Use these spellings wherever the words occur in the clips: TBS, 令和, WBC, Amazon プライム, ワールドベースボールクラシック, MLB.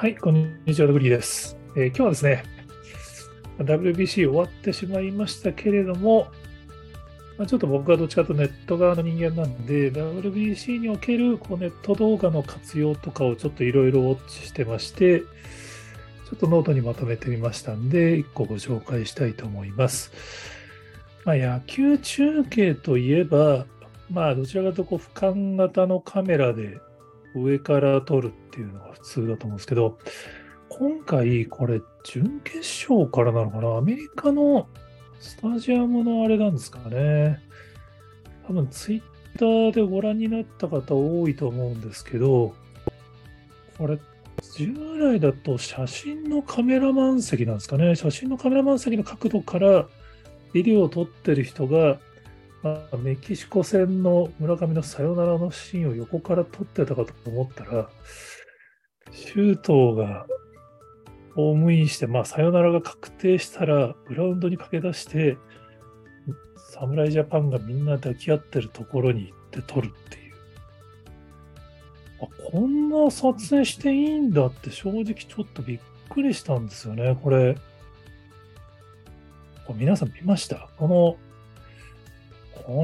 はい、こんにちは、グリーです。今日はですね、WBC 終わってしまいましたけれども、ちょっと僕はどっちかとネット側の人間なんで、WBC におけるこうネット動画の活用とかをちょっといろいろウォッチしてまして、ちょっとノートにまとめてみましたんで、1個ご紹介したいと思います。野球中継といえば、どちらかというとこう俯瞰型のカメラで、上から撮るっていうのが普通だと思うんですけど、今回これ準決勝からなのかな、アメリカのスタジアムのあれなんですかね。多分ツイッターでご覧になった方多いと思うんですけど、これ従来だと写真のカメラマン席なんですかね。写真のカメラマン席の角度からビデオを撮ってる人がメキシコ戦の村上のサヨナラのシーンを横から撮ってたかと思ったら、周東がホームインして、サヨナラが確定したらグラウンドに駆け出して侍ジャパンがみんな抱き合ってるところに行って撮るっていう、こんな撮影していいんだって正直ちょっとびっくりしたんですよね。これ皆さん見ました？こ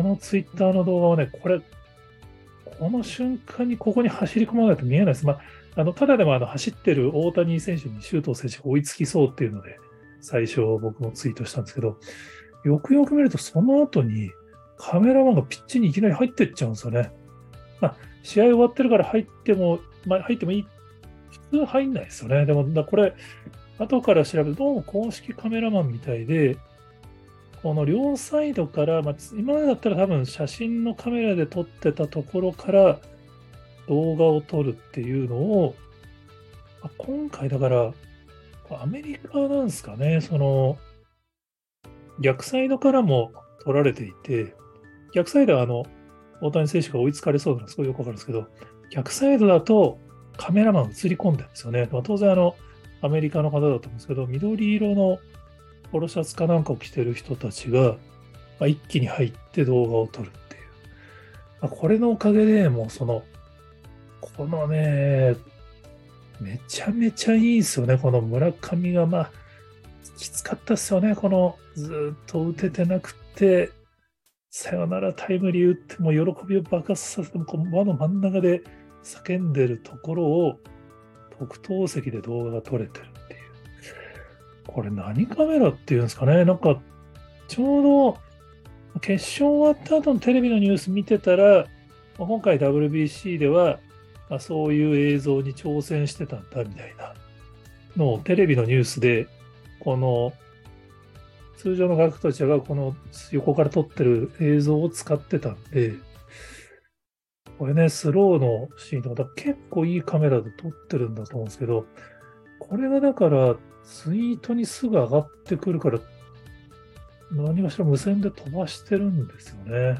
のツイッターの動画はね、この瞬間にここに走り込まないと見えないです。ただでも走ってる大谷選手に周東選手が追いつきそうっていうので、最初僕もツイートしたんですけど、よくよく見るとその後にカメラマンがピッチにいきなり入ってっちゃうんですよね。試合終わってるから入ってもいい、普通入んないですよね。でもこれ、後から調べるとどうも公式カメラマンみたいで、この両サイドから、今までだったら多分写真のカメラで撮ってたところから動画を撮るっていうのを、今回だからアメリカなんですかね、その逆サイドからも撮られていて、逆サイドは大谷選手が追いつかれそうなのすごいよくわかるんですけど、逆サイドだとカメラマン映り込んでるんですよね。当然アメリカの方だと思うんですけど、緑色のポロシャツかなんかを着てる人たちが、一気に入って動画を撮るっていう、これのおかげでもうこのね、めちゃめちゃいいですよね。この村上がきつかったですよね。ずっと打ててなくてサヨナラタイムリー打っても喜びを爆発させても輪の真ん中で叫んでるところを特等席で動画が撮れてる。これ何カメラっていうんですかね。ちょうど決勝終わった後のテレビのニュース見てたら、今回 WBC ではそういう映像に挑戦してたんだみたいなのをテレビのニュースで、この通常の学徒たちがこの横から撮ってる映像を使ってたんで、これね、スローのシーンとか結構いいカメラで撮ってるんだと思うんですけど、これがだからツイートにすぐ上がってくるから、何かしら無線で飛ばしてるんですよね。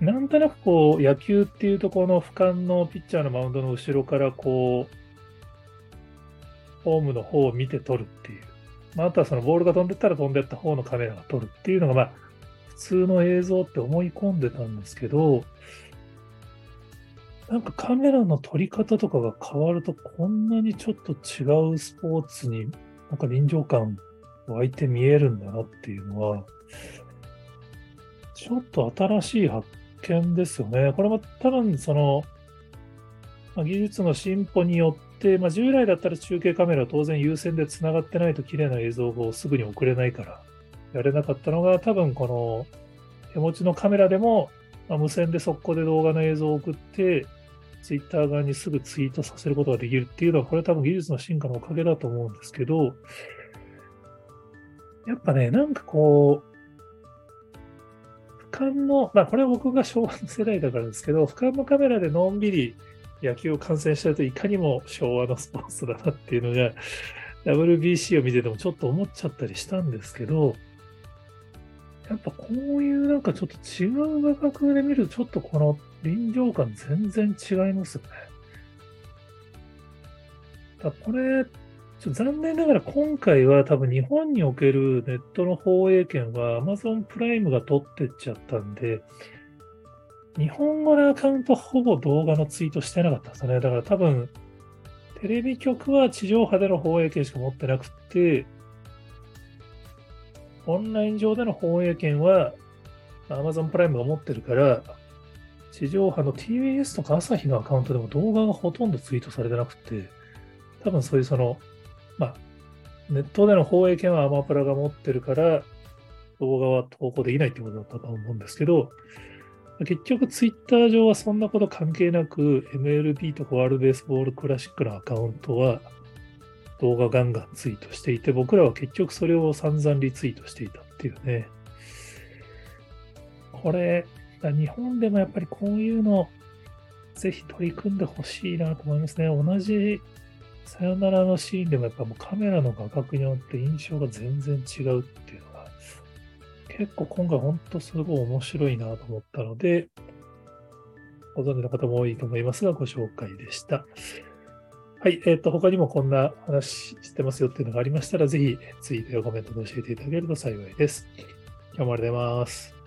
なんとなく野球っていうと、この俯瞰のピッチャーのマウンドの後ろからホームの方を見て撮るっていう。あとはそのボールが飛んでったら飛んでった方のカメラが撮るっていうのが、普通の映像って思い込んでたんですけど、カメラの撮り方とかが変わると、こんなにちょっと違うスポーツに臨場感湧いて見えるんだなっていうのは、ちょっと新しい発見ですよね。これも多分技術の進歩によって、従来だったら中継カメラは当然有線でつながってないと綺麗な映像をすぐに送れないからやれなかったのが、多分この手持ちのカメラでも、無線で速攻で動画の映像を送ってツイッター側にすぐツイートさせることができるっていうのは、これ多分技術の進化のおかげだと思うんですけど、やっぱね、俯瞰の、これは僕が昭和の世代だからですけど、俯瞰のカメラでのんびり野球を観戦してると、いかにも昭和のスポーツだなっていうのが WBC を見ててもちょっと思っちゃったりしたんですけど、やっぱこういうちょっと違う画角で見ると、ちょっとこの臨場感全然違いますよね。これ残念ながら今回は多分日本におけるネットの放映権は Amazon プライムが取ってっちゃったんで、日本語のアカウントほぼ動画のツイートしてなかったんですよね。だから多分テレビ局は地上波での放映権しか持ってなくて、オンライン上での放映権は Amazon プライムが持ってるから、地上波の TBS とか朝日のアカウントでも動画がほとんどツイートされてなくて、多分そういうその、ネットでの放映権はアマプラが持ってるから動画は投稿できないってことだったと思うんですけど、結局ツイッター上はそんなこと関係なく MLB とかワールドベースボールクラシックのアカウントは動画ガンガンツイートしていて、僕らは結局それを散々リツイートしていたっていうね。これ日本でもやっぱりこういうのぜひ取り組んでほしいなと思いますね。同じさよならのシーンでもやっぱもうカメラの画角によって印象が全然違うっていうのが結構今回本当すごい面白いなと思ったので、ご存知の方も多いと思いますがご紹介でした。はい、他にもこんな話してますよっていうのがありましたら、ぜひツイートやコメントで教えていただけると幸いです。今日もありがとうございます。